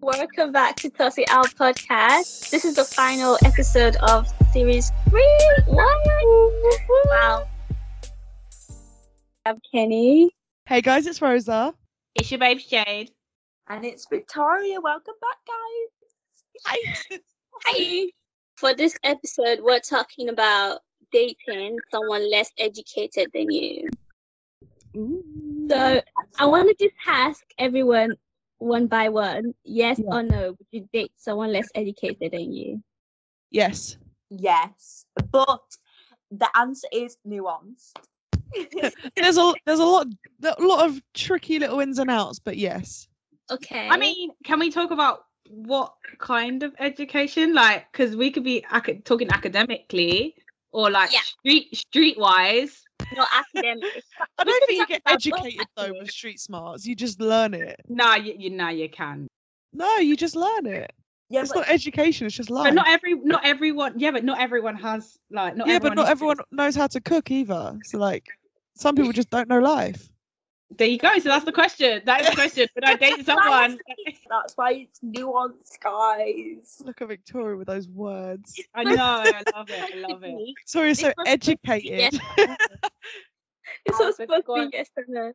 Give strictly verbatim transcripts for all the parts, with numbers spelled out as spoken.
Welcome back to Toss It Out podcast. This is the final episode of series three. Wow. I'm Kenny. Hey guys, it's Rosa. It's your babe Shade. And it's Victoria. Welcome back, guys. Hi. Hi. For this episode, we're talking about dating someone less educated than you. Ooh. So I want to just ask everyone one by one, yes yeah. or no, would you date someone less educated than you? Yes. Yes. But the answer is nuanced. there's a there's a lot a lot of tricky little ins and outs, but yes. Okay. I mean, can we talk about what kind of education? Like, because we could be ac- talking academically or like yeah. street streetwise. Not academic. I don't think you get educated though with street smarts. You just learn it. No, you, you no, you can. No, you just learn it. Yeah, it's not education. It's just life. But not every, not everyone. Yeah, but not everyone has like. Not yeah, but not everyone just... knows how to cook either. So like, some people just don't know life. There you go. So that's the question. That is the question. Would I date someone? That's why it's nuanced, guys. Look at Victoria with those words. I know. I love it. I love it. Victoria's so educated. It's all supposed to be yes or no.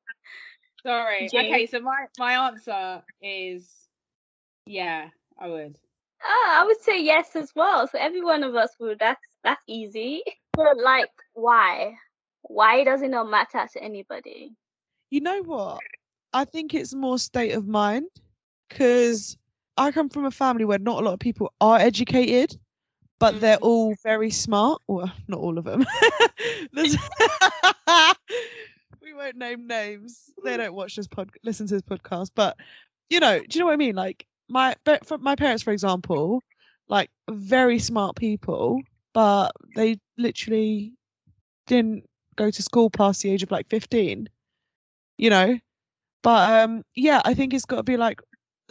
Sorry. Jane. Okay. So my my answer is, yeah, I would. Oh, I would say yes as well. So every one of us would. That's that's easy. But like, why? Why does it not matter to anybody? You know what? I think it's more state of mind, because I come from a family where not a lot of people are educated, but they're all very smart. Well, not all of them. We won't name names. They don't watch this pod, listen to this podcast. But you know, do you know what I mean? Like my my parents, for example, like very smart people, but they literally didn't go to school past the age of like fifteen. You know, but um, yeah, I think it's got to be like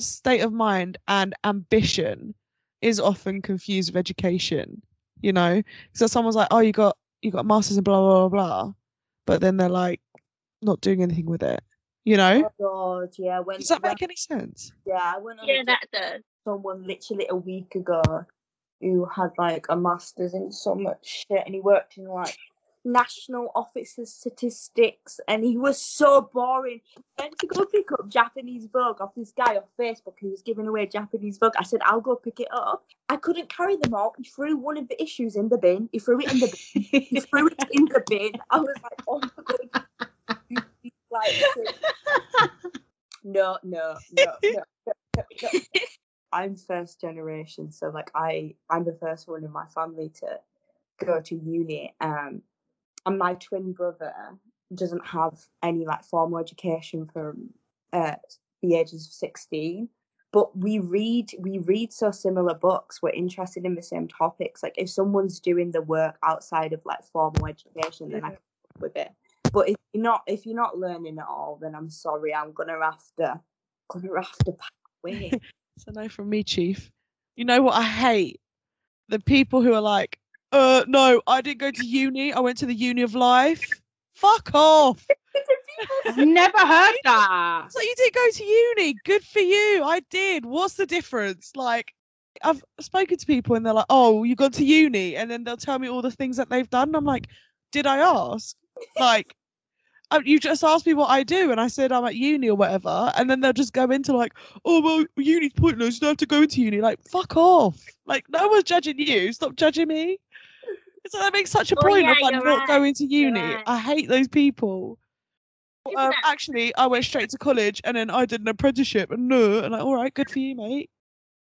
state of mind, and ambition is often confused with education. You know, so someone's like, "Oh, you got you got a masters and blah blah blah," but then they're like not doing anything with it. You know? Oh God, yeah. When, does that when, make any sense? Yeah, I went on yeah, that does. Someone literally a week ago who had like a masters in so much shit, and he worked in like national officer's statistics, and he was so boring. I went to go pick up Japanese Vogue off this guy on Facebook who was giving away Japanese Vogue. I said, I'll go pick it up. I couldn't carry them all. He threw one of the issues in the bin. He threw it in the bin. He threw it in the bin. I was like, oh my God. Like, no, no, no, no, no, no. I'm first generation, so like I, I'm the first one in my family to go to uni, um and my twin brother doesn't have any like formal education from uh the ages of sixteen, but we read we read so similar books, we're interested in the same topics. Like if someone's doing the work outside of like formal education, then I can help with it. But if you're not if you're not learning at all, then I'm sorry, I'm gonna have to gonna have to pack away. It's a no from me, Chief. You know what I hate? The people who are like, Uh, no, I didn't go to uni. I went to the uni of life. Fuck off. I've never heard that. So you didn't go to uni. Good for you. I did. What's the difference? Like, I've spoken to people and they're like, oh, you got to uni. And then they'll tell me all the things that they've done. And I'm like, did I ask? Like, you just asked me what I do. And I said I'm at uni or whatever. And then they'll just go into like, oh, well, uni's pointless. You don't have to go into uni. Like, fuck off. Like, no one's judging you. Stop judging me. So that makes such a point oh, yeah, of like not right. going to uni. Right. I hate those people. Um, actually, I went straight to college and then I did an apprenticeship. And no, and like, all right, good for you, mate.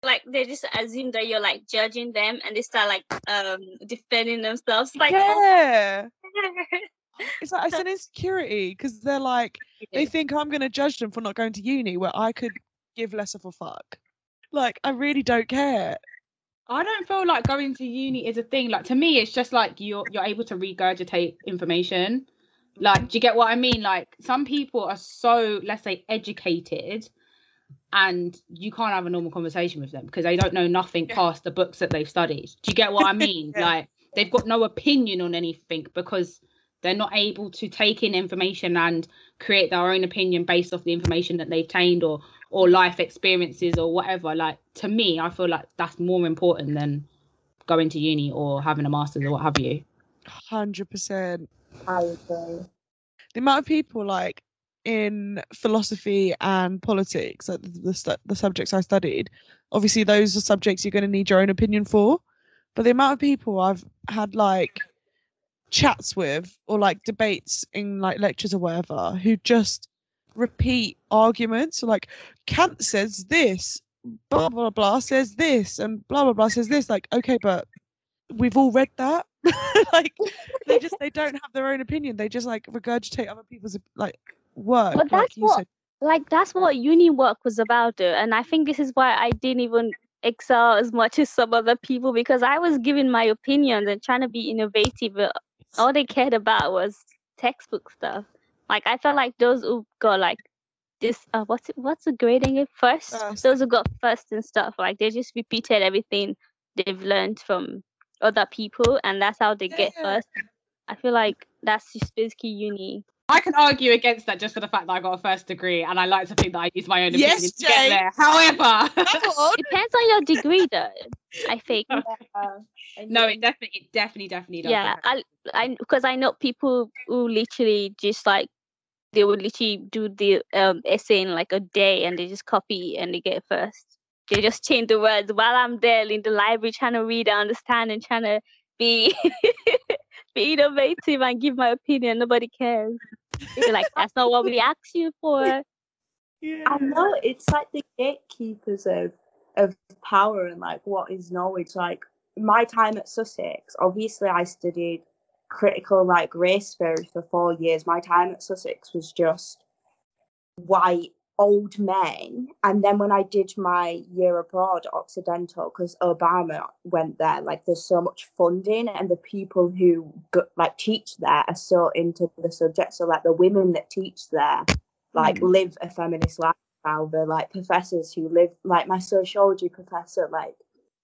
Like they just assume that you're like judging them, and they start like um defending themselves. Like, yeah, oh. It's like it's an insecurity, because they're like they think I'm going to judge them for not going to uni, where I could give less of a fuck. Like I really don't care. I don't feel like going to uni is a thing. Like to me, it's just like you're you're able to regurgitate information. Like, do you get what I mean? Like some people are so, let's say, educated, and you can't have a normal conversation with them because they don't know nothing yeah. past the books that they've studied. Do you get what I mean? yeah. Like they've got no opinion on anything because they're not able to take in information and create their own opinion based off the information that they've obtained or or life experiences or whatever. Like, to me, I feel like that's more important than going to uni or having a master's or what have you. one hundred percent. I agree. The amount of people, like, in philosophy and politics, like the, the, the subjects I studied, obviously those are subjects you're going to need your own opinion for. But the amount of people I've had, like, chats with or, like, debates in, like, lectures or whatever who just repeat arguments. So, like, Kant says this, blah, blah, blah says this, and blah, blah, blah says this. Like, okay, but we've all read that. Like, they just, they don't have their own opinion. They just, like, regurgitate other people's, like, work. But that's like what, said. like, that's what uni work was about, though. And I think this is why I didn't even excel as much as some other people, because I was giving my opinions and trying to be innovative. But all they cared about was textbook stuff. Like, I felt like those who got, like, this, uh, what's it, what's the grading it first? first? Those who got first and stuff, like, they just repeated everything they've learned from other people, and that's how they yeah. get first. I feel like that's just basically uni. I can argue against that just for the fact that I got a first degree, and I like to think that I use my own opinion yes, to get there. However, depends on your degree, though. I think. Yeah. No, it definitely, it definitely, definitely does. Yeah, I, I, because I know people who literally just like they would literally do the um, essay in like a day, and they just copy and they get first. They just change the words while I'm there in the library trying to read and understand and trying to be. be innovative and give my opinion. Nobody cares. You're like, that's not what we asked you for. Yeah. I know, it's like the gatekeepers of of power and like what is knowledge. Like my time at Sussex, obviously I studied critical like race theory for four years. My time at Sussex was just white old men, and then when I did my year abroad at Occidental, because Obama went there, like there's so much funding, and the people who go, like teach there are so into the subject. So like the women that teach there, like mm. live a feminist lifestyle. The like professors who live, like my sociology professor, like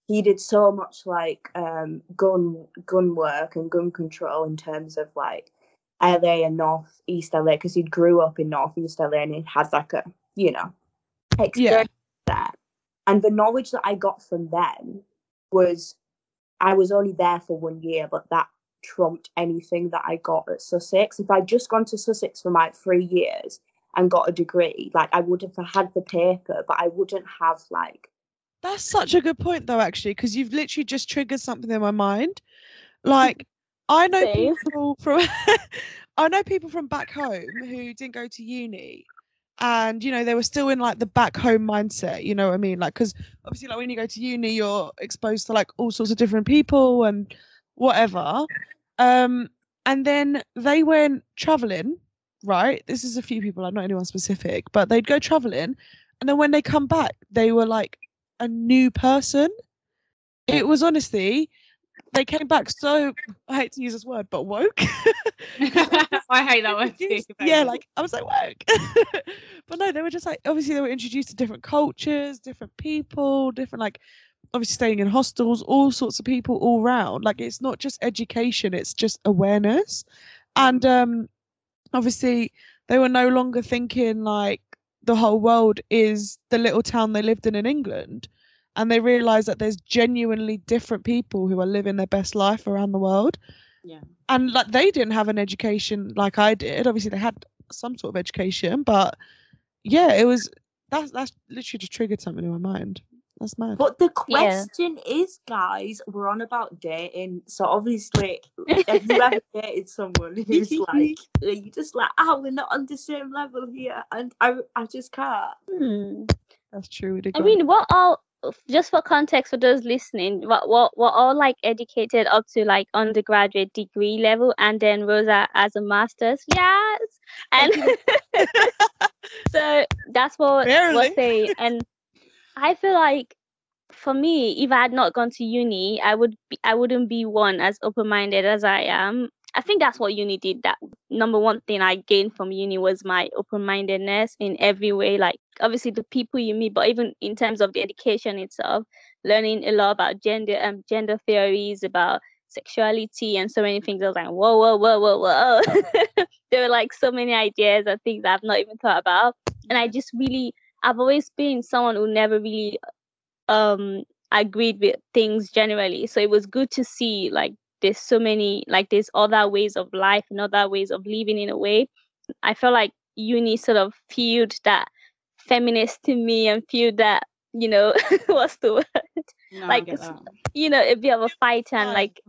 he did so much like um, gun gun work and gun control in terms of like L A and North East L A, because he grew up in North East L A and he had like a, you know, experience yeah. there. And the knowledge that I got from them was, I was only there for one year, but that trumped anything that I got at Sussex. If I'd just gone to Sussex for like three years and got a degree, like I would have had the paper, but I wouldn't have like... That's such a good point though, actually, because you've literally just triggered something in my mind. Like, I know people from I know people from back home who didn't go to uni, and you know they were still in like the back home mindset, you know what I mean? Like, because obviously like when you go to uni you're exposed to like all sorts of different people and whatever, um and then they went traveling, right? This is a few people, I'm not anyone specific, but they'd go traveling and then when they come back they were like a new person. It was honestly, they came back so, I hate to use this word, but woke. I hate that word too. Yeah, like, I was like, woke. But no, they were just like, obviously they were introduced to different cultures, different people, different, like, obviously staying in hostels, all sorts of people all round. Like, it's not just education, it's just awareness. And um, obviously they were no longer thinking, like, the whole world is the little town they lived in in England. And they realise that there's genuinely different people who are living their best life around the world. Yeah. And like they didn't have an education like I did. Obviously they had some sort of education, but yeah, it was that's that's literally just triggered something in my mind. That's mad. But the question yeah. is, guys, we're on about dating. So obviously if you ever dated someone who's like you just like, oh, we're not on the same level here, and I I just can't. Hmm. That's true. I mean, what all just for context for those listening, what what we're all like educated up to like undergraduate degree level, and then Rosa as a master's, yes, and so that's what we're saying. And I feel like for me, if I had not gone to uni, I would be, I wouldn't be one as open minded as I am. I think that's what uni did. That number one thing I gained from uni was my open-mindedness in every way. Like, obviously, the people you meet, but even in terms of the education itself, learning a lot about gender and um, gender theories, about sexuality and so many things. I was like, whoa, whoa, whoa, whoa, whoa. There were like so many ideas and things I've not even thought about. And I just really, I've always been someone who never really um, agreed with things generally. So it was good to see like there's so many, like there's other ways of life and other ways of living in a way. I felt like uni sort of fueled that feminist to me and fueled that, you know, what's the word? No, like, you know, a bit of a fight and yeah. like,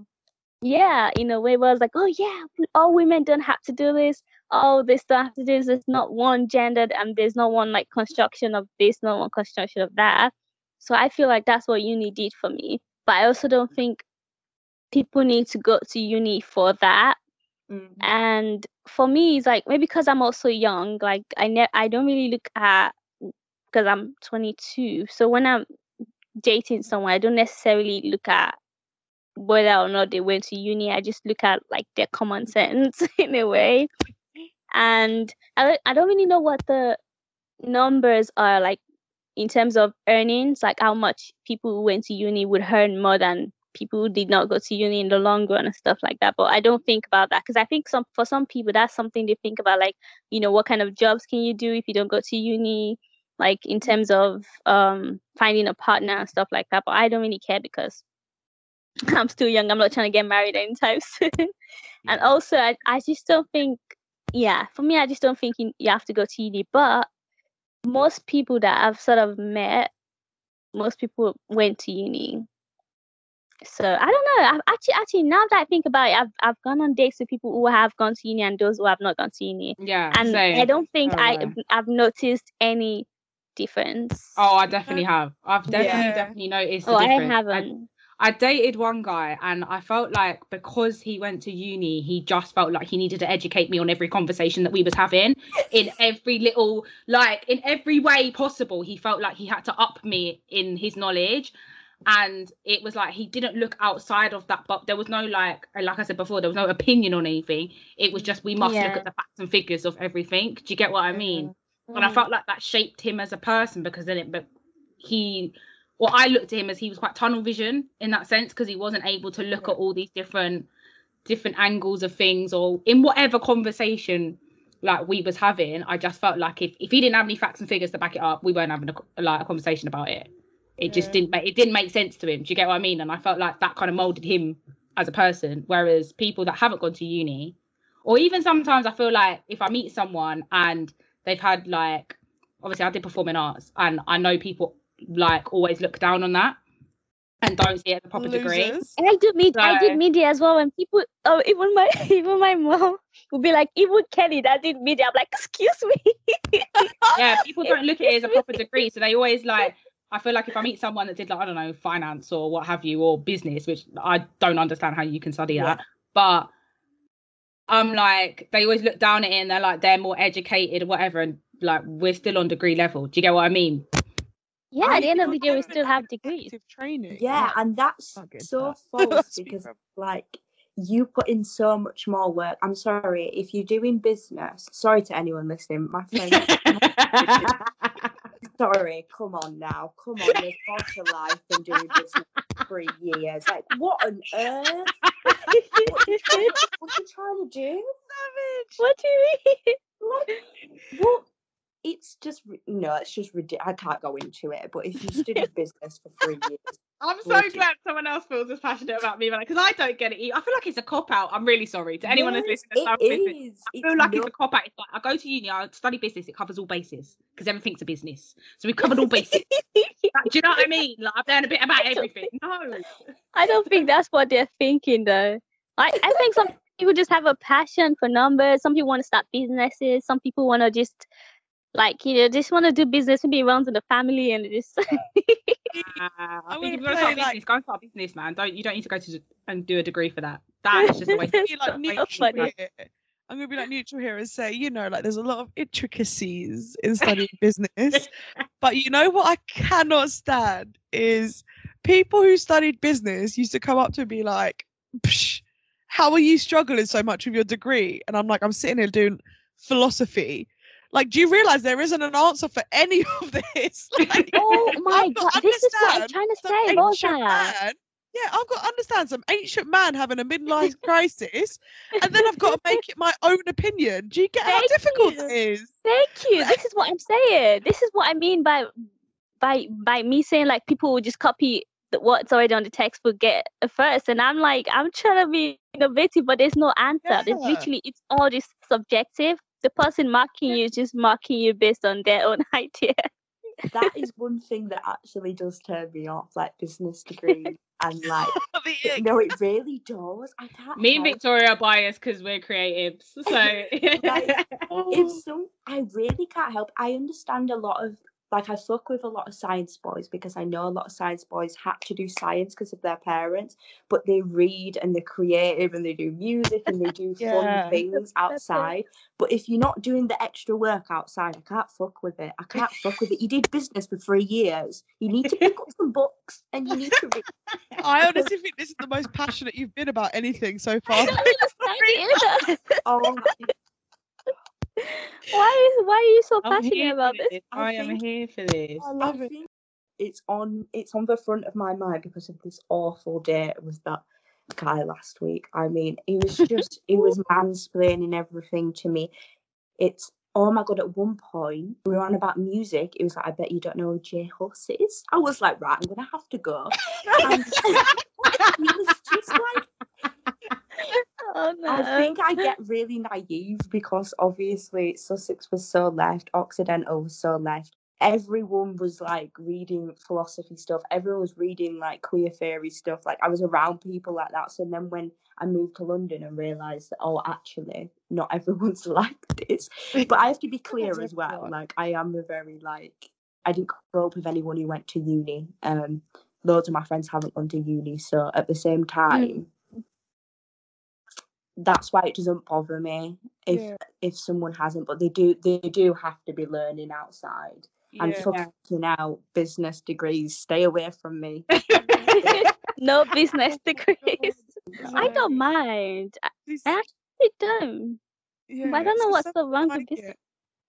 yeah, in a way where I was like, oh yeah, all women don't have to do this. Oh, they still have to do this. There's not one gendered and there's not one like construction of this, not one construction of that. So I feel like that's what uni did for me. But I also don't think people need to go to uni for that. Mm-hmm. And for me, it's like maybe because I'm also young, like I ne- I don't really look at, because I'm twenty-two. So when I'm dating someone, I don't necessarily look at whether or not they went to uni. I just look at like their common sense in a way. And I don't, I don't really know what the numbers are like in terms of earnings, like how much people who went to uni would earn more than people who did not go to uni in the long run and stuff like that. But I don't think about that because I think some for some people, that's something they think about, like, you know, what kind of jobs can you do if you don't go to uni, like in terms of um, finding a partner and stuff like that. But I don't really care because I'm still young. I'm not trying to get married anytime soon. And also, I, I just don't think, yeah, for me, I just don't think you, you have to go to uni. But most people that I've sort of met, most people went to uni. So I don't know. I've actually, actually, now that I think about it, I've I've gone on dates with people who have gone to uni and those who have not gone to uni. Yeah, and same. I don't think oh, I yeah. I've noticed any difference. Oh, I definitely have. I've definitely yeah. definitely noticed. Oh, the difference. I haven't. I, I dated one guy, and I felt like because he went to uni, he just felt like he needed to educate me on every conversation that we was having, in every little like in every way possible. He felt like he had to up me in his knowledge. And it was like he didn't look outside of that, but there was no like like I said before, there was no opinion on anything. It was just we must yeah. look at the facts and figures of everything. Do you get what I mean? Mm-hmm. And I felt like that shaped him as a person because then it but he well I looked at him as he was quite tunnel vision in that sense because he wasn't able to look yeah. at all these different different angles of things or in whatever conversation like we was having. I just felt like if, if he didn't have any facts and figures to back it up, we weren't having a, like a conversation about it. It just didn't make it didn't make sense to him. Do you get what I mean? And I felt like that kind of molded him as a person. Whereas people that haven't gone to uni, or even sometimes I feel like if I meet someone and they've had like, obviously I did performing arts, and I know people like always look down on that and don't see it as a proper degree. And I do meet so, I did media as well, and people, oh, even my even my mom would be like, even Kelly that did media. I'm like, excuse me. Yeah, people don't look at it as a proper degree, so they always like. I feel like if I meet someone that did, like, I don't know, finance or what have you, or business, which I don't understand how you can study yeah. that, but I'm like, they always look down at it and they're like, they're more educated or whatever, and like, we're still on degree level. Do you get what I mean? Yeah, I at the end of the day, we still have degrees. Training. Yeah, and that's so false because, like, you put in so much more work. I'm sorry, if you're doing business, sorry to anyone listening, my friend. Sorry, come on now, come on, they've got your life and doing business for three years. Like, what on earth? What are you trying, what are you trying to do? Savage. What do you mean? Like, what? It's just, no, it's just ridiculous. I can't go into it, but if you studied business for three years. I'm so glad you... someone else feels as passionate about me, because I don't get it either. I feel like it's a cop-out. I'm really sorry to anyone yes, that's listening. It is. I feel it's like not... it's a cop-out. It's like, I go to uni, I study business, it covers all bases, because everything's a business. So we've covered all bases. Like, do you know what I mean? Like, I've learned a bit about everything. No. I don't think that's what they're thinking, though. I, I think some people just have a passion for numbers. Some people want to start businesses. Some people want to just... Like, you know, just want to do business and be around in the family and just... uh, I think if you want to start a business, like... go and start a business, man. Don't, you don't need to go to and do a degree for that. That is just a waste of time. Like, I'm going to be like neutral here and say, you know, like there's a lot of intricacies in studying business. But you know what I cannot stand is people who studied business used to come up to me and be like, psh, how are you struggling so much with your degree? And I'm like, I'm sitting here doing philosophy. Like, do you realise there isn't an answer for any of this? Like, oh my God, this is what I'm trying to say, Rosa. yeah, I've got to understand some ancient man having a midlife crisis, and then I've got to make it my own opinion. Do you get Thank how difficult you. It is? Thank you. This is what I'm saying. This is what I mean by by by me saying like people will just copy what's already on the textbook, get first. And I'm like, I'm trying to be innovative, but there's no answer. Yeah. There's literally, it's all just subjective. The person marking yeah. you is just marking you based on their own idea. That is one thing that actually does turn me off, like business degree and like no, it really does. I can't. Me and Victoria are biased because we're creatives. So like, if some, I really can't help. I understand a lot of. Like, I fuck with a lot of science boys because I know a lot of science boys had to do science because of their parents, but they read and they're creative and they do music and they do yeah. fun things outside. But if you're not doing the extra work outside, I can't fuck with it. I can't fuck with it. You did business for three years. You need to pick up some books and you need to read. I honestly think this is the most passionate you've been about anything so far. I don't understand either. Oh, why is why are you so passionate about this? I am here for this. I love it. It's on it's on the front of my mind because of this awful day with that guy last week. I mean, he was just he was mansplaining everything to me. It's oh my god, at one point we were on about music, it was like, I bet you don't know who Jay Huss is. I was like, right, I'm gonna have to go. And he was just like Oh, no. I think I get really naive because obviously Sussex was so left, Occidental was so left. Everyone was like reading philosophy stuff. Everyone was reading like queer theory stuff. Like I was around people like that. So then when I moved to London and realised that, oh, actually, not everyone's like this. But I have to be clear as well. Like I am a very like, I didn't grow up with anyone who went to uni. Um, loads of my friends haven't gone to uni. So at the same time, mm. that's why it doesn't bother me if yeah. if someone hasn't, but they do they do have to be learning outside yeah. and fucking out business degrees. Stay away from me. No business degrees. No. I don't mind. I actually don't. Yeah, I don't know what's so wrong like with business. It.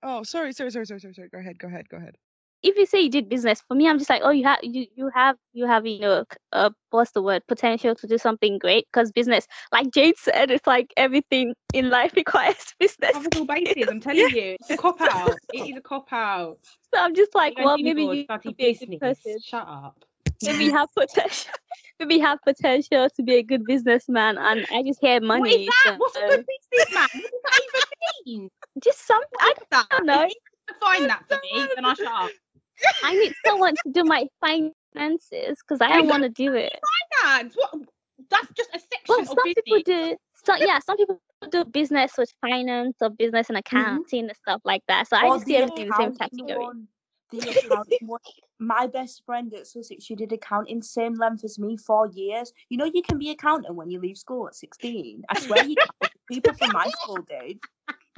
Oh, sorry, sorry, sorry, sorry, sorry, sorry. Go ahead, go ahead, go ahead. If you say you did business, for me, I'm just like, oh, you have, you, you have, you have, you know, uh, what's the word, potential to do something great. Because business, like Jade said, it's like everything in life requires business. Basis, I'm telling yeah. you, it's a cop out. It is a cop out. So I'm just like, well, maybe you could be a good person. Shut up. Maybe you have potential. Maybe you have potential to be a good businessman, and I just hear money. What is that? So, what's a good businessman? What does that even mean? Just something. I don't that? know. Find that for me, then I shut up. I need someone to do my finances because I don't want to do it. Finance? What? That's just a section well, of some business. People do, so, yeah, some people do business with finance or business and accounting mm-hmm. and stuff like that. So oh, I just see everything in the same category. The my best friend at Sussex, she did accounting, same length as me, four years. You know, you can be accountant when you leave school at sixteen. I swear you can. People from my school did.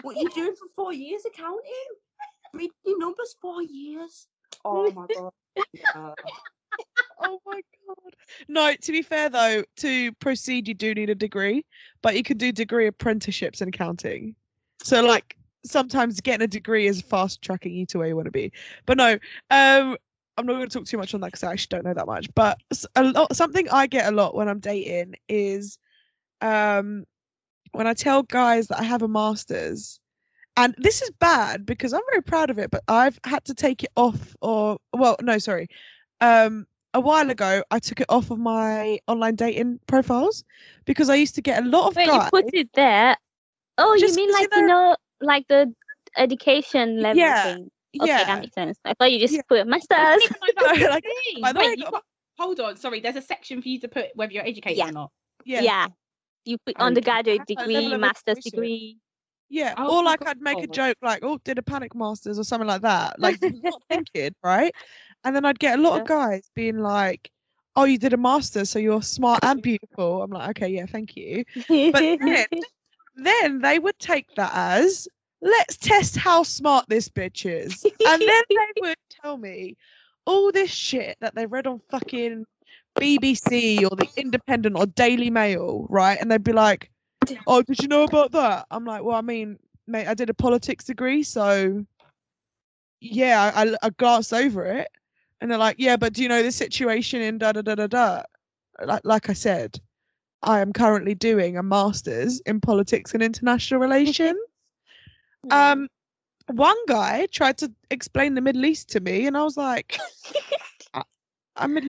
What are you doing for four years accounting? Reading numbers for years. Oh my god. Yeah. Oh my god. No, to be fair though, to proceed you do need a degree, but you can do degree apprenticeships in accounting. So like sometimes getting a degree is fast tracking you to where you want to be. But no, um I'm not going to talk too much on that because I actually don't know that much. But a lot, something I get a lot when I'm dating is um when I tell guys that I have a master's. And this is bad because I'm very proud of it, but I've had to take it off or, well, no, sorry. Um, a while ago, I took it off of my online dating profiles because I used to get a lot of Wait, guys. You put it there? Oh, you mean like, you know, like the education level yeah, thing? Okay, yeah. That makes sense. I thought you just yeah. put master's. No, like, by the way, Wait, got... got... Hold on, sorry. There's a section for you to put whether you're educated yeah. or not. Yeah. yeah. You put undergraduate degree, master's degree. Yeah, oh, or like I'd make a joke like, oh, did a panic masters or something like that. Like, not thinking, right? And then I'd get a lot yeah. of guys being like, oh, you did a master's, so you're smart and beautiful. I'm like, okay, yeah, thank you. But then, then they would take that as, let's test how smart this bitch is. And then they would tell me all this shit that they read on fucking B B C or the Independent or Daily Mail, right? And they'd be like, oh, did you know about that? I'm like, well, I mean, mate, I did a politics degree, so yeah, I, I glanced over it. And they're like, yeah, but do you know the situation in da da da da da? like, like I said, I am currently doing a master's in politics and international relations. Um, one guy tried to explain the Middle East to me, and I was like, I, I'm Middle East.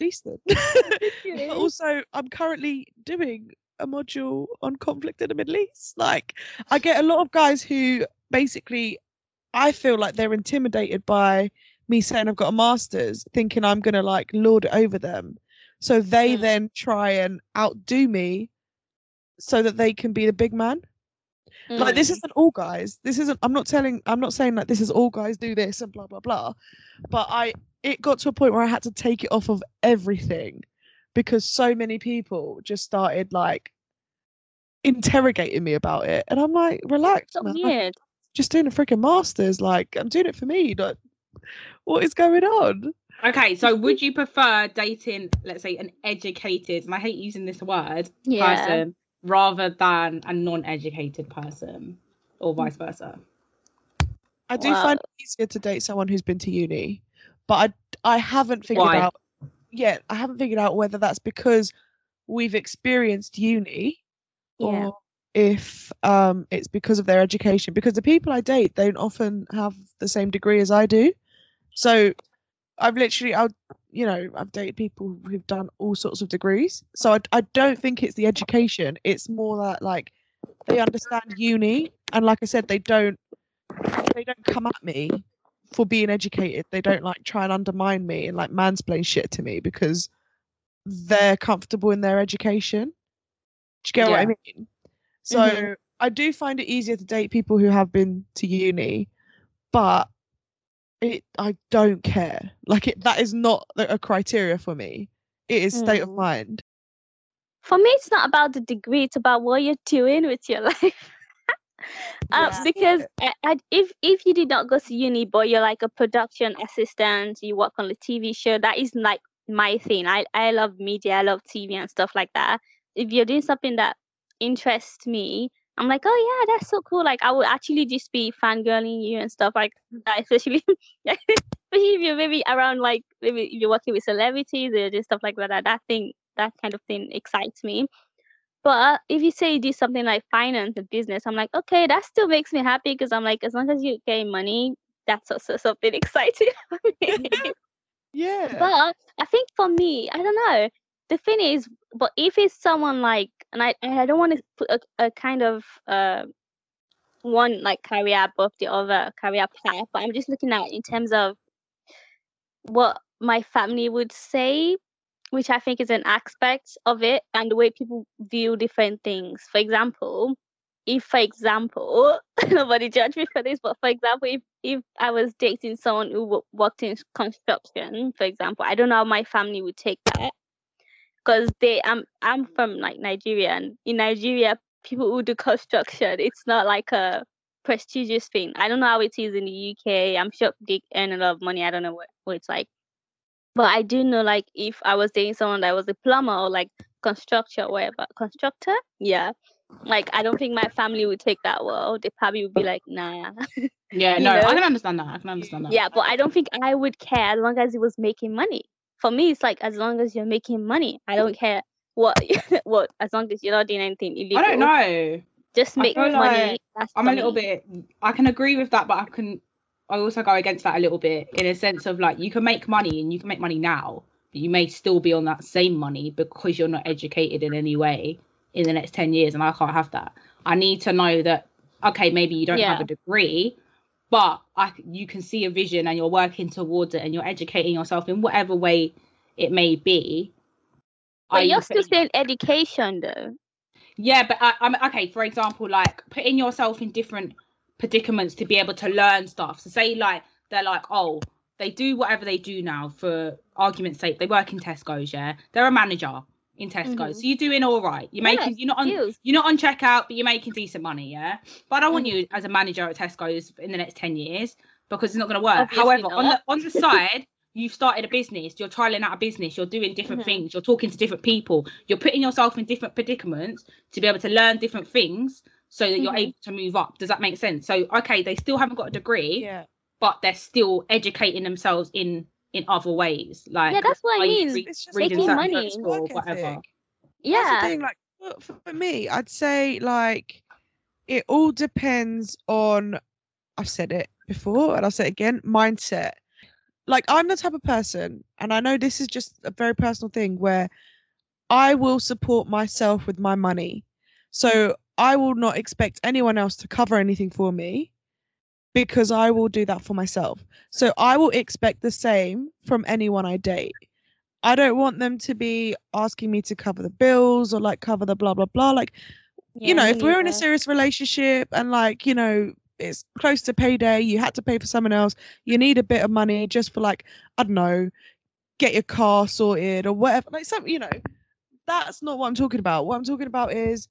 But also, I'm currently doing a module on conflict in the Middle East. Like, I get a lot of guys who basically, I feel like they're intimidated by me saying I've got a master's, thinking I'm going to like lord over them. So they mm. then try and outdo me so that they can be the big man. Mm. Like, this isn't all guys. This isn't, I'm not telling, I'm not saying like this is all guys do this and blah, blah, blah. But I, it got to a point where I had to take it off of everything because so many people just started like interrogating me about it. And I'm like, relax. I'm like, just doing a freaking master's. Like, I'm doing it for me. Like, what is going on? Okay. So would you prefer dating, let's say, an educated, and I hate using this word, yeah. person rather than a non-educated person or vice versa? I do wow. find it easier to date someone who's been to uni. But I, I haven't figured Why? out yet. I haven't figured out whether that's because we've experienced uni or yeah. if um, it's because of their education. Because the people I date, they don't often have the same degree as I do. So I've literally, I'll, you know, I've dated people who've done all sorts of degrees. So I, I don't think it's the education. It's more that like they understand uni. And like I said, they don't, they don't come at me for being educated. They don't like try and undermine me and like mansplain shit to me because they're comfortable in their education. Do you get yeah. what I mean? So mm-hmm. I do find it easier to date people who have been to uni, but it I don't care. Like it, that is not a criteria for me. It is mm. state of mind. For me, it's not about the degree. It's about what you're doing with your life. Uh, yeah. Because I, I, if if you did not go to uni, but you're like a production assistant, you work on the T V show, that is like my thing. I, I love media, I love T V and stuff like that. If you're doing something that interests me, I'm like, oh yeah, that's so cool. Like I would actually just be fangirling you and stuff like that, especially, especially if you're maybe around like, maybe if you're working with celebrities or just stuff like that, that thing, that kind of thing excites me. But if you say you do something like finance and business, I'm like, okay, that still makes me happy because I'm like, as long as you get money, that's also something exciting for me. Yeah. But I think for me, I don't know. The thing is, but if it's someone like, and I, I don't want to put a, a kind of uh, one like career above the other career path, but I'm just looking at in terms of what my family would say, which I think is an aspect of it and the way people view different things. For example, if, for example, nobody judge me for this, but for example, if, if I was dating someone who w- worked in construction, for example, I don't know how my family would take that because they, um, I'm from like Nigeria, and in Nigeria, people who do construction, it's not like a prestigious thing. I don't know how it is in the U K. I'm sure they earn a lot of money. I don't know what, what it's like. But I do know, like, if I was dating someone that was a plumber or, like, constructor or whatever. Constructor? Yeah. Like, I don't think my family would take that well. They probably would be like, nah. Yeah, no, know? I can understand that. I can understand that. Yeah, but I don't think I would care as long as it was making money. For me, it's like, as long as you're making money, I don't care what, what as long as you're not doing anything illegal. I don't know. Just make money. Like that's I'm a little bit, I can agree with that, but I can... I also go against that a little bit in a sense of like, you can make money and you can make money now, but you may still be on that same money because you're not educated in any way in the next ten years. And I can't have that. I need to know that, okay, maybe you don't yeah. have a degree, but I, you can see a vision and you're working towards it and you're educating yourself in whatever way it may be. But you're still saying education though. Yeah, but I, I'm okay. For example, like putting yourself in different predicaments to be able to learn stuff. So say like they're like, oh, they do whatever they do now, for argument's sake, they work in Tesco's, yeah, they're a manager, in Tesco. Mm-hmm. So you're doing all right. You're yeah, making you're not on huge. You're not on checkout, but you're making decent money, yeah. But I don't mm-hmm. want you as a manager at Tesco's in the next ten years because it's not going to work. Obviously However, not. on the on the side, you've started a business. You're trialing out a business. You're doing different mm-hmm. things. You're talking to different people. You're putting yourself in different predicaments to be able to learn different things so that mm-hmm. you're able to move up. Does that make sense? So okay, they still haven't got a degree, yeah. but they're still educating themselves in. in other ways, like yeah that's what I mean re- it's just making money or whatever thing. yeah that's the thing, like for me I'd say like it all depends on, I've said it before and I'll say it again, mindset. Like I'm the type of person, and I know this is just a very personal thing, where I will support myself with my money, so I will not expect anyone else to cover anything for me, because I will do that for myself. So I will expect the same from anyone I date. I don't want them to be asking me to cover the bills or like cover the blah, blah, blah. Like, yeah, you know, if we're yeah. in a serious relationship and like, you know, it's close to payday, you had to pay for someone else, you need a bit of money just for like, I don't know, get your car sorted or whatever. Like some, you know, that's not what I'm talking about. What I'm talking about is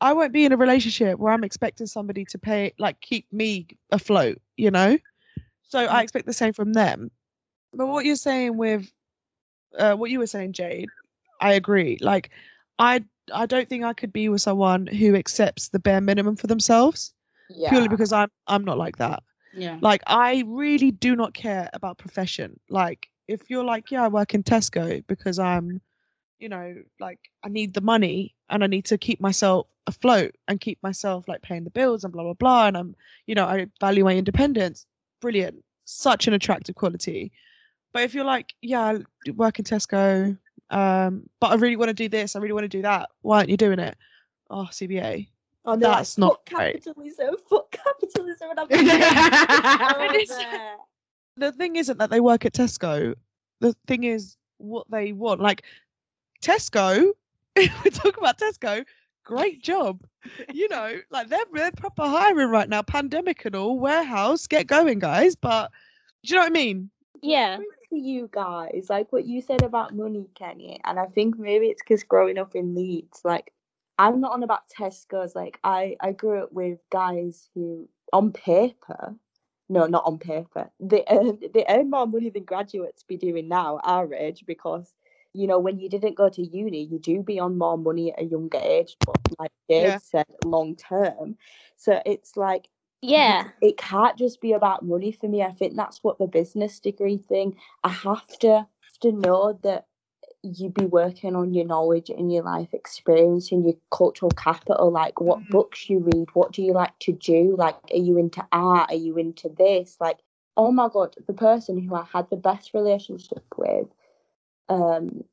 I won't be in a relationship where I'm expecting somebody to pay, like keep me afloat, you know? So I expect the same from them. But what you're saying with, uh, what you were saying, Jade, I agree. Like, I I don't think I could be with someone who accepts the bare minimum for themselves yeah. purely because I'm, I'm not like that. Yeah. Like, I really do not care about profession. Like, if you're like, yeah, I work in Tesco because I'm, you know, like I need the money and I need to keep myself afloat and keep myself like paying the bills and blah, blah, blah. And I'm, you know, I value my independence. Brilliant. Such an attractive quality. But if you're like, yeah, I work in Tesco, um, but I really want to do this. I really want to do that. Why aren't you doing it? Oh, C B A. Oh, no, that's like, not right. capitalism. Fuck capitalism. And I'm oh, the thing isn't that they work at Tesco. The thing is what they want. Like, Tesco, if we talk about Tesco, great job. You know, like they're, they're proper hiring right now, pandemic and all, warehouse, get going, guys. But do you know what I mean? Yeah. For you guys, like what you said about money, Kenny, and I think maybe it's because growing up in Leeds, like I'm not on about Tesco's. Like I, I grew up with guys who, on paper, no, not on paper, they earn, they earn more money than graduates be doing now, our age, because you know, when you didn't go to uni, you do be on more money at a younger age, but like Dave yeah. said, long term. So it's like, yeah, it can't just be about money for me. I think that's what the business degree thing, I have to have to know that you be working on your knowledge and your life experience and your cultural capital, like what mm-hmm. books you read, what do you like to do? Like, are you into art? Are you into this? Like, oh my God, the person who I had the best relationship with, um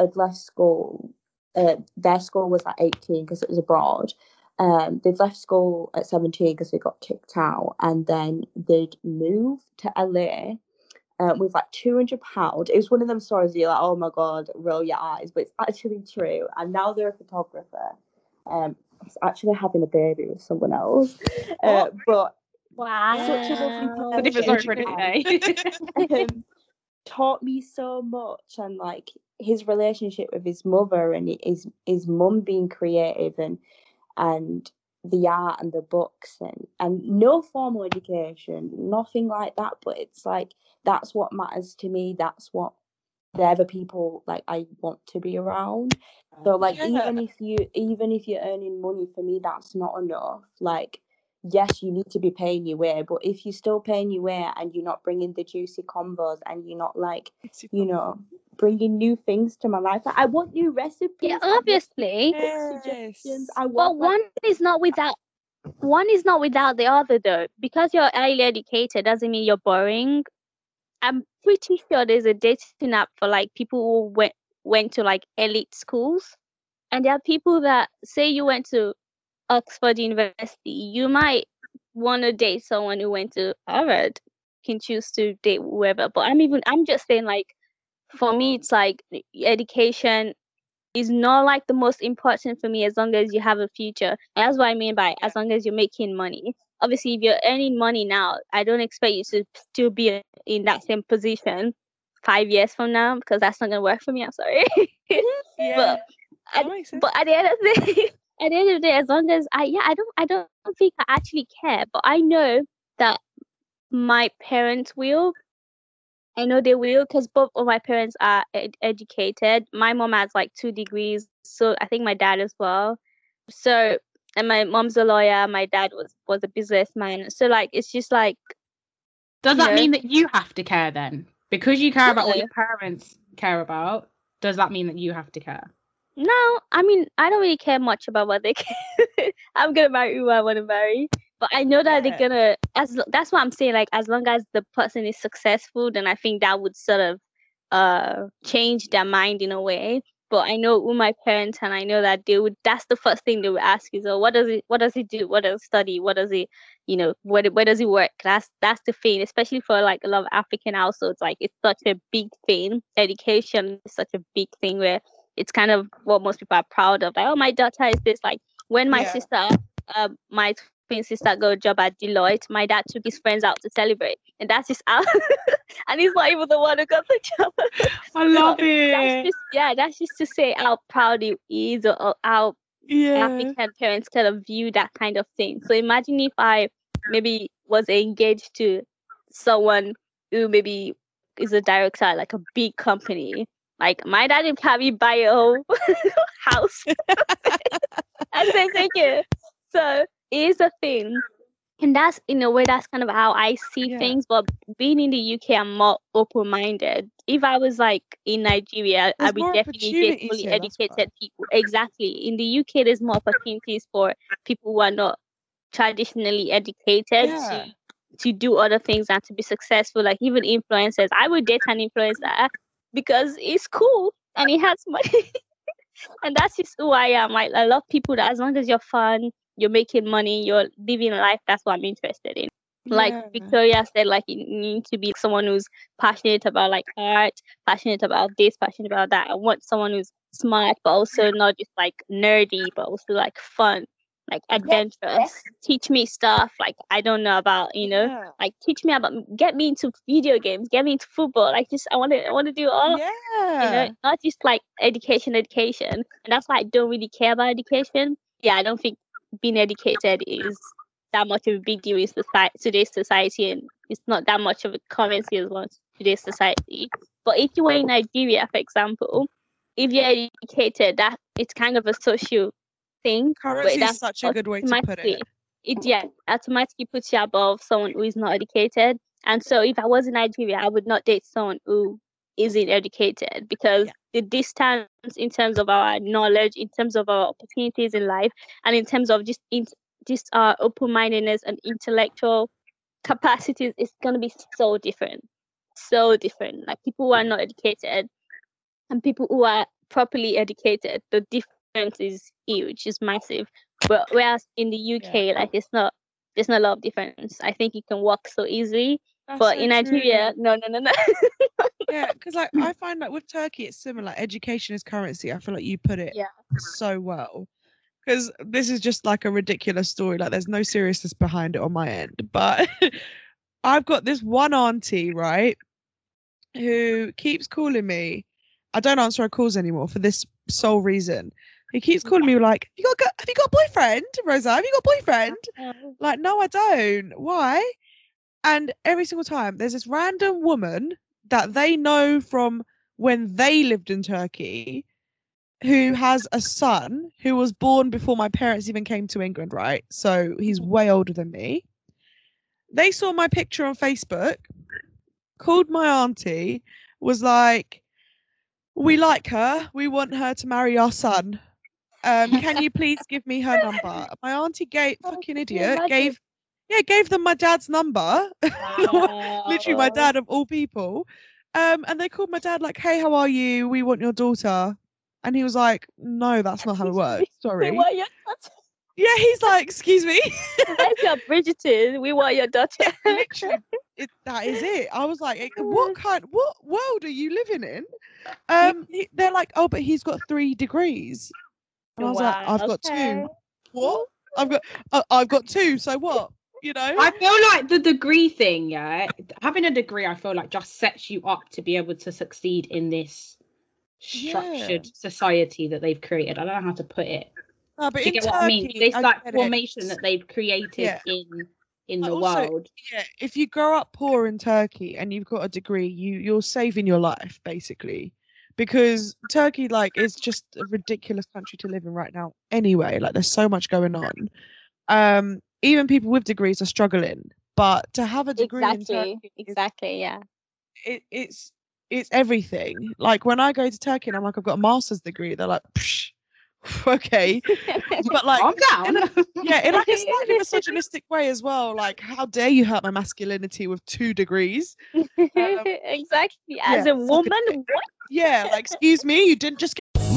I'd left school, uh, their school was like eighteen because it was abroad, um they'd left school at seventeen because they got kicked out, and then they'd moved to L A uh, with like two hundred pounds. It was one of them stories you're like, oh my God, roll your eyes, but it's actually true. And now they're a photographer, um it's actually having a baby with someone else. uh, but wow, such a different story today. Taught me so much, and like his relationship with his mother and his his mum being creative and and the art and the books and and no formal education, nothing like that, but it's like that's what matters to me, that's what they're the people like I want to be around. So like yeah. even if you even if you're earning money, for me that's not enough. Like yes, you need to be paying your way, but if you're still paying your way and you're not bringing the juicy combos and you're not like, you know, bringing new things to my life, like, I want new recipes. Yeah, obviously. Yes. Suggestions. I want, but one like, is not without one is not without the other though. Because you're highly educated doesn't mean you're boring. I'm pretty sure there's a dating app for like people who went went to like elite schools, and there are people that say you went to Oxford University, you might want to date someone who went to Harvard. You can choose to date whoever. But I'm even I'm just saying, like, for me it's like education is not like the most important for me, as long as you have a future. And that's what I mean by as long as you're making money. Obviously if you're earning money now, I don't expect you to still be in that same position five years from now, because that's not gonna work for me. I'm sorry. yeah. But I, but at the end of the day, at the end of the day, as long as I, yeah, I don't, I don't think I actually care, but I know that my parents will. I know they will, because both of my parents are ed- educated. My mom has like two degrees, so I think my dad as well. So, and my mom's a lawyer. My dad was was a businessman. So, like, it's just like. Does that know? mean that you have to care then? Because you care about what your parents care about, does that mean that you have to care? No, I mean, I don't really care much about what they care. I'm going to marry who I want to marry. But I know that yeah. they're going to, as that's what I'm saying, like, as long as the person is successful, then I think that would sort of uh, change their mind in a way. But I know who my parents, and I know that they would, that's the first thing they would ask is, oh, what does it, what does it do? What does it study? What does it, you know, where, where does it work? That's, that's the thing, especially for like a lot of African households. Like, it's such a big thing. Education is such a big thing where it's kind of what most people are proud of. Like, oh, my daughter is this. Like, when my yeah. sister, uh, my twin sister got a job at Deloitte, my dad took his friends out to celebrate. And that's just out. And he's not even the one who got the job. I love so it. That's just, yeah, that's just to say how proud it is, or, or how yeah. African parents kind of view that kind of thing. So imagine if I maybe was engaged to someone who maybe is a director at like a big company. Like, my dad would probably buy a whole house. I say thank you. So it is a thing. And that's, in a way, that's kind of how I see yeah. things. But being in the U K, I'm more open-minded. If I was, like, in Nigeria, there's I would definitely get fully here, educated people. Exactly. In the U K, there's more opportunities for people who are not traditionally educated yeah. to to do other things and to be successful. Like, even influencers. I would date an influencer because it's cool and it has money. And that's just who I am. Like, I love people that, as long as you're fun, you're making money, you're living life, that's what I'm interested in. Yeah. Like Victoria said, like, you need to be someone who's passionate about like art, passionate about this, passionate about that. I want someone who's smart, but also not just like nerdy, but also like fun, like adventurous. Yeah. Teach me stuff like I don't know about, you know, yeah. like teach me about, get me into video games, get me into football. Like, just I want to, I want to do all, yeah. you know, not just like education, education. And that's why I don't really care about education. Yeah, I don't think being educated is that much of a big deal in society, today's society, and it's not that much of a currency as well in today's society. But if you were in Nigeria, for example, if you're educated, that it's kind of a social thing. Currency is such a good way to put it. It yeah, automatically puts you above someone who is not educated. And so if I was in Nigeria, I would not date someone who isn't educated, because yeah. the distance in terms of our knowledge, in terms of our opportunities in life, and in terms of just in, just our open-mindedness and intellectual capacities is going to be so different, so different. Like, people who are not educated and people who are properly educated, the difference is huge, is massive. But whereas in the U K, yeah. like it's not, there's not a lot of difference. I think you can walk so easily. That's but so in Nigeria, true. no, no, no, no. Yeah, because like I find like with Turkey, it's similar. Education is currency. I feel like you put it yeah. so well. Because this is just like a ridiculous story. Like, there's no seriousness behind it on my end. But I've got this one auntie, right, who keeps calling me. I don't answer her calls anymore for this sole reason. He keeps calling me like, have you got, have you got a boyfriend, Rosa? Have you got a boyfriend? Uh-huh. Like, no, I don't. Why? And every single time, there's this random woman that they know from when they lived in Turkey, who has a son who was born before my parents even came to England, right? So he's way older than me. They saw my picture on Facebook, called my auntie, was like, we like her, we want her to marry our son. Um, can you please give me her number? My auntie gave, fucking idiot, gave... Yeah, gave them my dad's number. Wow. Literally my dad of all people. Um, and they called my dad like, hey, how are you? We want your daughter. And he was like, no, that's not how it works. Sorry. Yeah, he's like, excuse me. That's your Bridgerton. We want your daughter. Literally, it, that is it. I was like, what kind, what world are you living in? Um, he, they're like, oh, but he's got three degrees. And I was wow, like, I've okay. got two. What? I've got, uh, I've got two. So what? You know, I feel like the degree thing, yeah, having a degree, I feel like just sets you up to be able to succeed in this structured yeah. society that they've created. I don't know how to put it. Oh, but Do you get Turkey, what I mean? This I like formation it. that they've created yeah. in in but the also, world. Yeah, if you grow up poor in Turkey and you've got a degree, you you're saving your life basically, because Turkey like is just a ridiculous country to live in right now. Anyway, like there's so much going on. Um, even people with degrees are struggling, but to have a degree exactly, in Turkey, exactly, is, yeah, it, it's it's everything. Like when I go to Turkey and I'm like, I've got a master's degree, they're like, psh. Okay, but like, in a, yeah, in like a slightly misogynistic way as well. Like, how dare you hurt my masculinity with two degrees? Um, exactly, as yeah, a woman. Like a, yeah, like, excuse me, you didn't just. Get-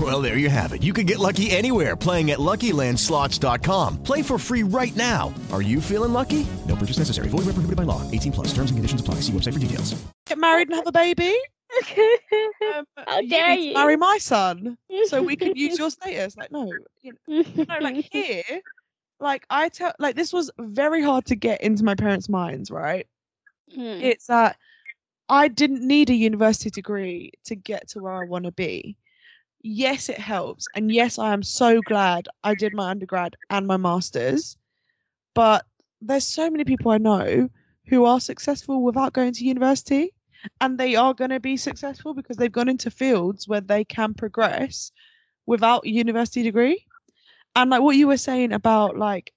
Well, there you have it. You can get lucky anywhere, playing at Lucky Land Slots dot com. Play for free right now. Are you feeling lucky? No purchase necessary. Void where prohibited by law. eighteen plus. Terms and conditions apply. See website for details. Get married and have a baby? Um, How dare you, you marry my son so we can use your status? Like, no, you know, you know, like here, like I tell, like this was very hard to get into my parents' minds, right? Mm. It's that uh, I didn't need a university degree to get to where I want to be. Yes, it helps, and yes, I am so glad I did my undergrad and my master's. But there's so many people I know who are successful without going to university. And they are going to be successful because they've gone into fields where they can progress without a university degree. And like what you were saying about like,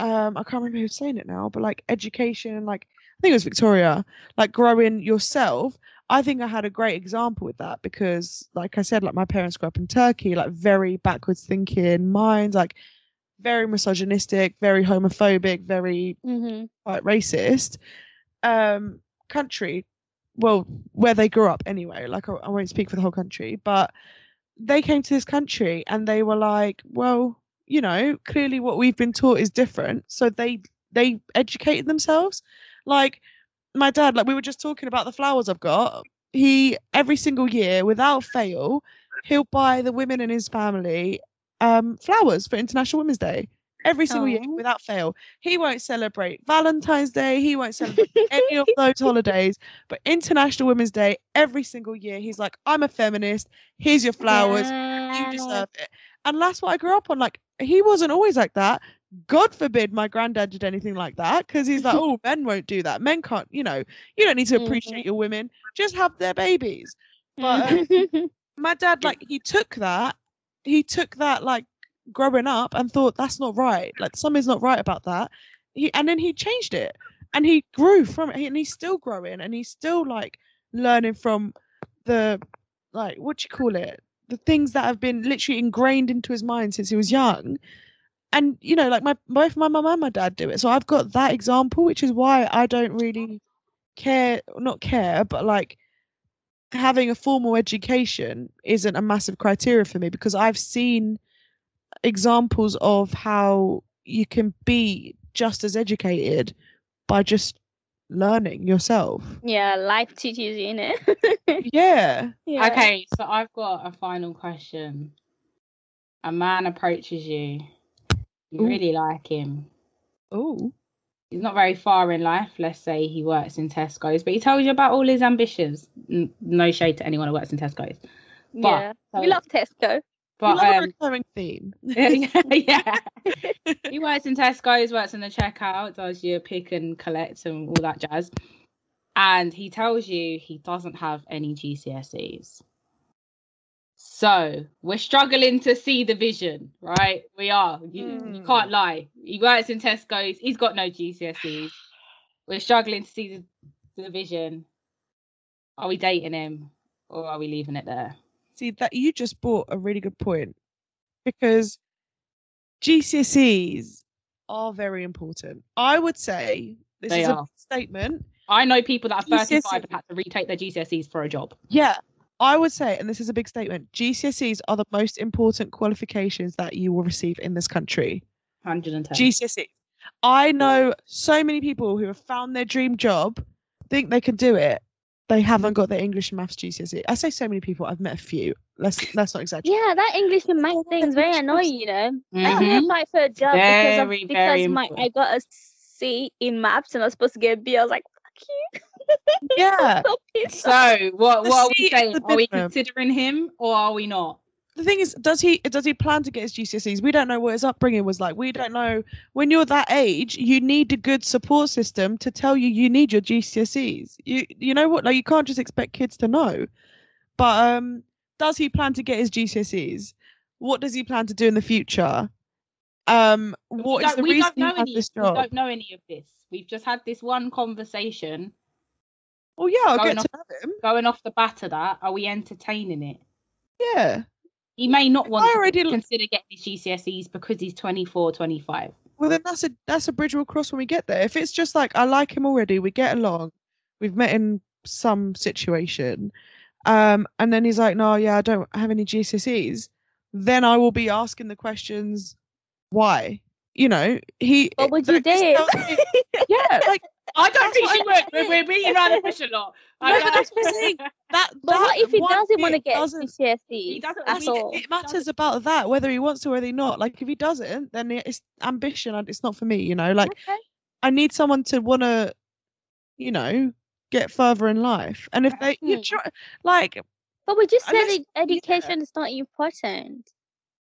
um, I can't remember who's saying it now, but like education, like I think it was Victoria, like growing yourself. I think I had a great example with that because like I said, like my parents grew up in Turkey, like very backwards thinking minds, like very misogynistic, very homophobic, very mm-hmm. like racist um, country. Well, where they grew up anyway, like I, I won't speak for the whole country, but they came to this country and they were like, well, you know, clearly what we've been taught is different. So they they educated themselves. Like my dad, like we were just talking about the flowers I've got. He every single year, without fail, he'll buy the women in his family um, flowers for International Women's Day. Every single oh. year, without fail. He won't celebrate Valentine's Day. He won't celebrate any of those holidays. But International Women's Day, every single year, he's like, I'm a feminist. Here's your flowers. Yeah. You deserve it. And that's what I grew up on. Like, he wasn't always like that. God forbid my granddad did anything like that. Because he's like, oh, men won't do that. Men can't, you know, you don't need to appreciate mm-hmm. your women. Just have their babies. But um, my dad, like, he took that. He took that, like, growing up and thought that's not right, like something's not right about that. He and then he changed it and he grew from it and he's still growing and he's still like learning from the like what do you call it the things that have been literally ingrained into his mind since he was young. And you know, like my both my mum and my dad do it, so I've got that example, which is why I don't really care not care but like having a formal education isn't a massive criteria for me, because I've seen examples of how you can be just as educated by just learning yourself. Yeah, life teaches you, innit? yeah. yeah. Okay, so I've got a final question. A man approaches you. You Ooh. really like him. Ooh. He's not very far in life. Let's say he works in Tesco's, but he tells you about all his ambitions. No shade to anyone who works in Tesco's. But, yeah, we love Tesco. But, we love um, a recurring theme. yeah, yeah. He works in Tesco's, works in the checkout, does your pick and collect and all that jazz. And he tells you he doesn't have any G C S Es. So we're struggling to see the vision, right? We are. You, mm. you can't lie. He works in Tesco's. He's got no G C S Es. We're struggling to see the, the vision. Are we dating him or are we leaving it there? See, that you just brought a really good point, because G C S Es are very important. I would say this they is are. a statement. I know people that are thirty-five G C S Es and had to retake their G C S Es for a job. Yeah, I would say, and this is a big statement, G C S Es are the most important qualifications that you will receive in this country. one hundred ten G C S Es. I know so many people who have found their dream job. think they can do it, they haven't got their English and maths G C S E. I say so many people, I've met a few. Let's let's not exaggerate. Yeah, that English and maths thing is very annoying, you know. Mm-hmm. I didn't apply for a job very, because, of, because my, I got a C in maths and I was supposed to get a B. I was like, fuck you. Yeah. So what what are we saying? Are we considering him or are we not? The thing is, does he does he plan to get his G C S Es? We don't know what his upbringing was like. We don't know. When you're that age, you need a good support system to tell you you need your G C S Es. You you know what? Like, you can't just expect kids to know. But um, does he plan to get his G C S Es? What does he plan to do in the future? Um, what is the reason he has this job? We don't know any of this. We've just had this one conversation. Oh yeah, I'll get to have him. Going off the bat of that, are we entertaining it? Yeah. He may not want to consider getting his G C S Es because he's twenty-four, twenty-five. Well, then that's a that's a bridge we'll cross when we get there. If it's just like, I like him already, we get along, we've met in some situation, um, and then he's like, no, yeah, I don't have any G C S Es, then I will be asking the questions, why? You know, he... What would you do? Yeah, like... I don't think she would. We're, we're being around the bush a lot. No, I mean, that's that, that, but what if he doesn't want to get G C S Es? He doesn't at all. It matters about that, whether he wants to or whether he not. Like, if he doesn't, then it's ambition. It's not for me, you know. Like, okay. I need someone to want to, you know, get further in life. And if they, you try, like... But we just said education yeah. is not important.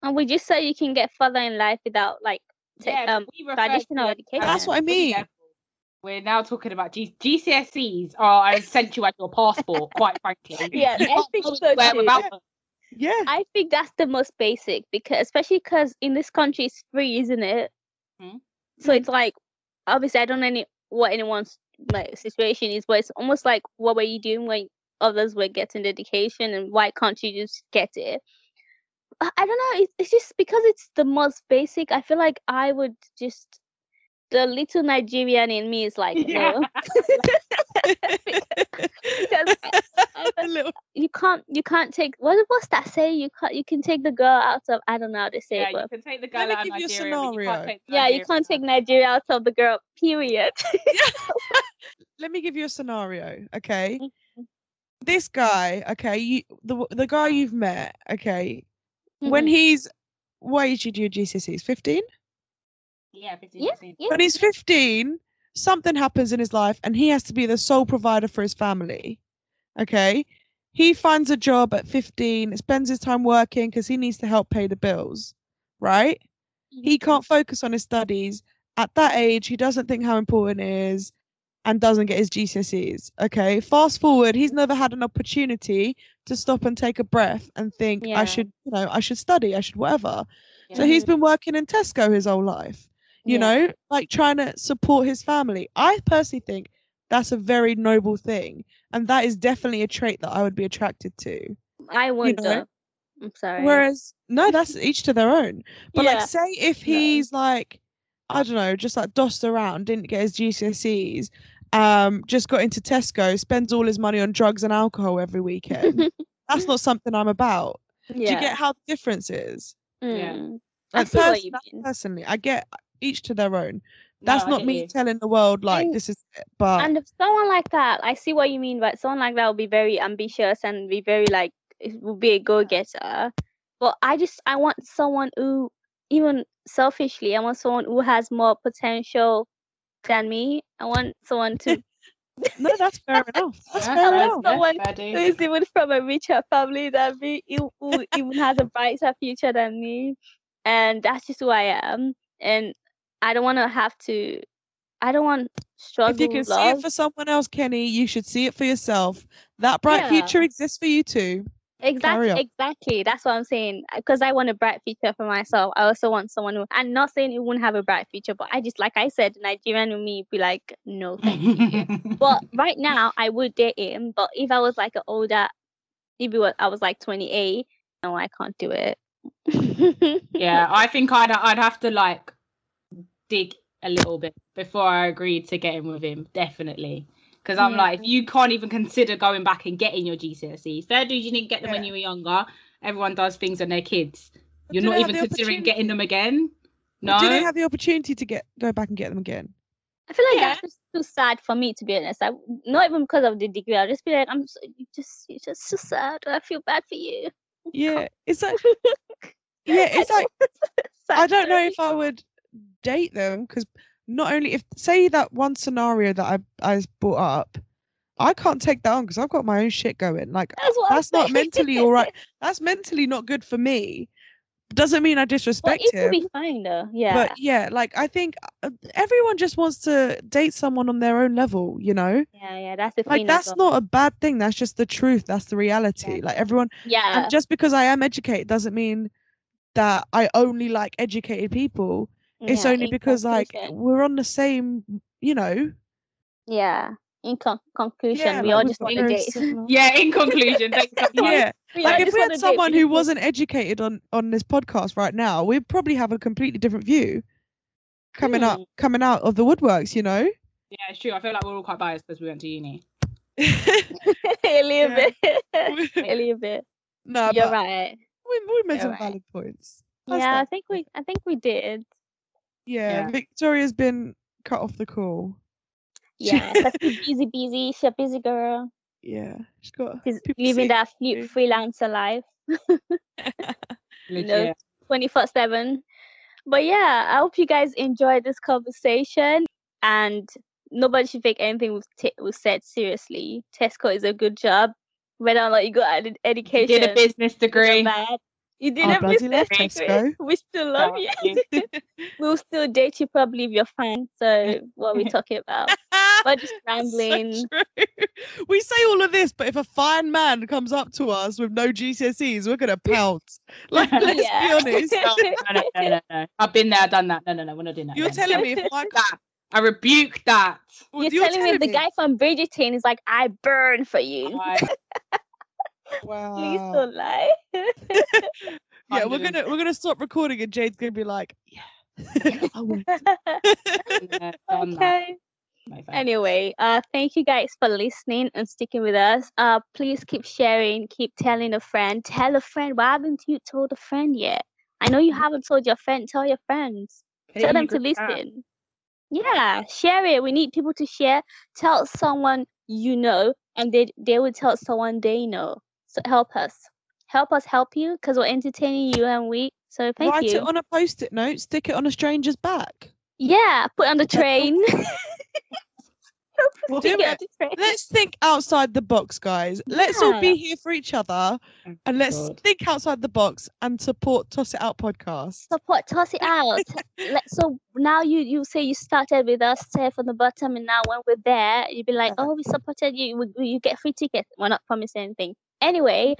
And we just said you can get further in life without, like, t- yeah, um, traditional education. That's what I mean. Yeah. We're now talking about G- G C S Es are essential as your passport, quite frankly. Yeah, I think so too. Yeah. I think that's the most basic, because especially because in this country it's free, isn't it? Mm-hmm. So it's like, obviously I don't know any, what anyone's like situation is, but it's almost like, what were you doing when others were getting the education, and why can't you just get it? I don't know. It's, it's just because it's the most basic. I feel like I would just... The little Nigerian in me is like, yeah. no. Because, uh, you can't, you can't take. What what's that say? You can't, you can take the girl out of. I don't know how to say. Yeah, it, you can take the girl out of Nigeria. Scenario. You take yeah, Nigeria you can't take Nigeria out of the girl. Period. Let me give you a scenario, okay? Mm-hmm. This guy, okay, you, the the guy you've met, okay, mm-hmm. when he's, what age did you do your G C S Es? Fifteen. Yeah, yeah, yeah. When he's fifteen, something happens in his life and he has to be the sole provider for his family. Okay? He finds a job at fifteen, spends his time working because he needs to help pay the bills, right? Mm-hmm. He can't focus on his studies. At that age, he doesn't think how important it is and doesn't get his G C S Es. Okay? Fast forward, he's never had an opportunity to stop and take a breath and think, yeah. I should, you know, I should study, I should whatever. Yeah. So he's been working in Tesco his whole life. You know, like trying to support his family. I personally think that's a very noble thing. And that is definitely a trait that I would be attracted to. I wonder. You know? I'm sorry. Whereas, no, that's each to their own. But yeah. like, say if he's no. like, I don't know, just like dossed around, didn't get his G C S Es, um, just got into Tesco, spends all his money on drugs and alcohol every weekend. That's not something I'm about. Yeah. Do you get how the difference is? Mm. Yeah. Like, I pers- personally, I get... Each to their own. That's no, not me you. telling the world like and, this is it. But and if someone like that, I see what you mean. But someone like that will be very ambitious and be very like it will be a go-getter. But I just I want someone who, even selfishly, I want someone who has more potential than me. I want someone to. No, that's fair enough. That's yeah, fair I enough. Someone who is even from a richer family than me, who even has a brighter future than me, and that's just who I am. And I don't want to have to, I don't want struggle. If you can love. see it for someone else, Kenny, you should see it for yourself. That bright yeah. future exists for you too. Exactly, exactly. That's what I'm saying. Because I want a bright future for myself. I also want someone who, I'm not saying it wouldn't have a bright future, but I just, like I said, Nigerian with me be like, no, thank you. But right now, I would date him. But if I was like an older, if it was, I was like twenty-eight, no, I can't do it. Yeah, I think I'd I'd have to like dig a little bit before I agreed to getting with him, definitely. Because I'm yeah. like, if you can't even consider going back and getting your G C S Es, fair dues, you didn't get them yeah. when you were younger. Everyone does things on their kids. But you're not even considering getting them again. No, do they have the opportunity to get go back and get them again? I feel like yeah. that's just too sad for me, to be honest. I, not even because of the degree. I'll just be like, I'm so, you just, you're just so sad. I feel bad for you. Yeah, it's like, yeah, it's like, I don't know if I would date them, because not only if, say that one scenario that I I brought up, I can't take that on because I've got my own shit going. Like, that's, that's not mentally all right. That's mentally not good for me. Doesn't mean I disrespect well, it him. It could be fine though, yeah. But yeah, like I think everyone just wants to date someone on their own level, you know? Yeah, yeah, that's the thing. Like that's well. not a bad thing. That's just the truth. That's the reality. Yeah. Like everyone. Yeah. And just because I am educated doesn't mean that I only like educated people. Yeah, it's only because like we're on the same, you know. Yeah. In con- conclusion, yeah, we like all just want to date. Yeah, in conclusion. yeah. We like if we had someone who people. wasn't educated on, on this podcast right now, we'd probably have a completely different view coming mm. up, coming out of the woodworks, you know? Yeah, it's true. I feel like we're all quite biased because we went to uni. a little bit. a little bit. No, You're right. We, we made You're some right. valid points. How's yeah, that? I think we I think we did. Yeah, yeah. Victoria's been cut off the call. Yeah, that's busy, busy. She's a busy girl. Yeah, she's got. She's living that free, freelancer life. You know, twenty-four seven. But yeah, I hope you guys enjoyed this conversation. And nobody should take anything we've, t- we've said seriously. Tesco is a good job, whether or not you got an education. You did a business degree. You did a business degree. We still love oh, you. We'll still date you probably if you're fine. So what are we talking about? We're just rambling. So we say all of this, but if a fine man comes up to us with no G C S Es, we're gonna pounce. Like, let's yeah. be honest. No, no, no, no, no. I've been there, done that. No, no, no, we're not doing that. You're again. telling me if I that, I rebuke that. You're, you're telling, telling me the guy from Bridgerton is like, I burn for you. I... Wow. Please don't lie. yeah, we're gonna we're gonna stop recording, and Jade's gonna be like, yeah. I won't. yeah, okay. Anyway, uh, thank you guys for listening and sticking with us. Uh, please keep sharing, keep telling a friend, tell a friend. Why haven't you told a friend yet? I know you haven't told your friend. Tell your friends. Hey, tell them to listen. That. Yeah, share it. We need people to share. Tell someone you know, and they they will tell someone they know. So help us, help us, help you, because we're entertaining you and we. So thank Write you. Write it on a post-it note. Stick it on a stranger's back. Yeah, put it on the train. We'll do it. Let's think outside the box, guys. Yeah. Let's all be here for each other, oh, and let's God. think outside the box and support Toss It Out podcast. Support Toss It Out. Let, so now you you say you started with us, say from the bottom, and now when we're there, you'll be like, oh, we supported you. We, you get free tickets. We're not promising anything. Anyway,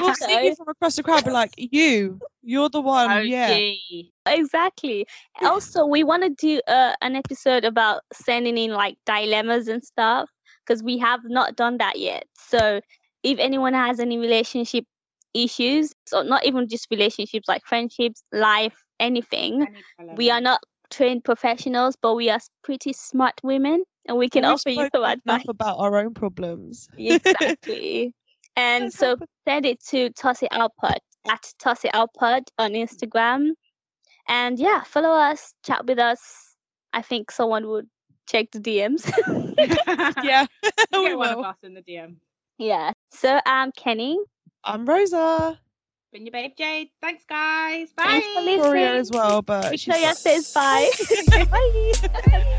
we'll see you from across the crowd. Be like, you, you're the one. Oh, yeah, gee. Exactly. Also, we want to do uh, an episode about sending in like dilemmas and stuff, because we have not done that yet. So, if anyone has any relationship issues, or not even just relationships, like friendships, life, anything, we are not trained professionals, but we are pretty smart women, and we can we offer you some advice about our own problems. Exactly. And That's so helpful. Send it to Toss It Out Pod at Toss It Out Pod on Instagram. And yeah, follow us, chat with us. I think someone would check the D Ms. yeah, we Get will. One of us in the D M. Yeah. So I'm Kenny. I'm Rosa. Been your babe Jade. Thanks, guys. Bye. Thanks for listening. Victoria as well, but Victoria says bye. Bye. Bye.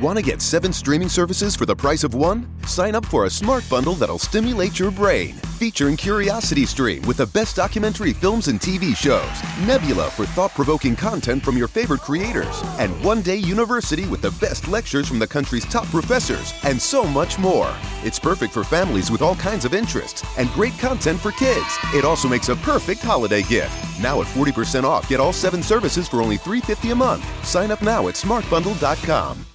Want to get seven streaming services for the price of one? Sign up for a smart bundle that'll stimulate your brain. Featuring Curiosity Stream with the best documentary films and T V shows, Nebula for thought-provoking content from your favorite creators, and One Day University with the best lectures from the country's top professors, and so much more. It's perfect for families with all kinds of interests and great content for kids. It also makes a perfect holiday gift. Now at forty percent off, get all seven services for only three dollars and fifty cents a month. Sign up now at smart bundle dot com.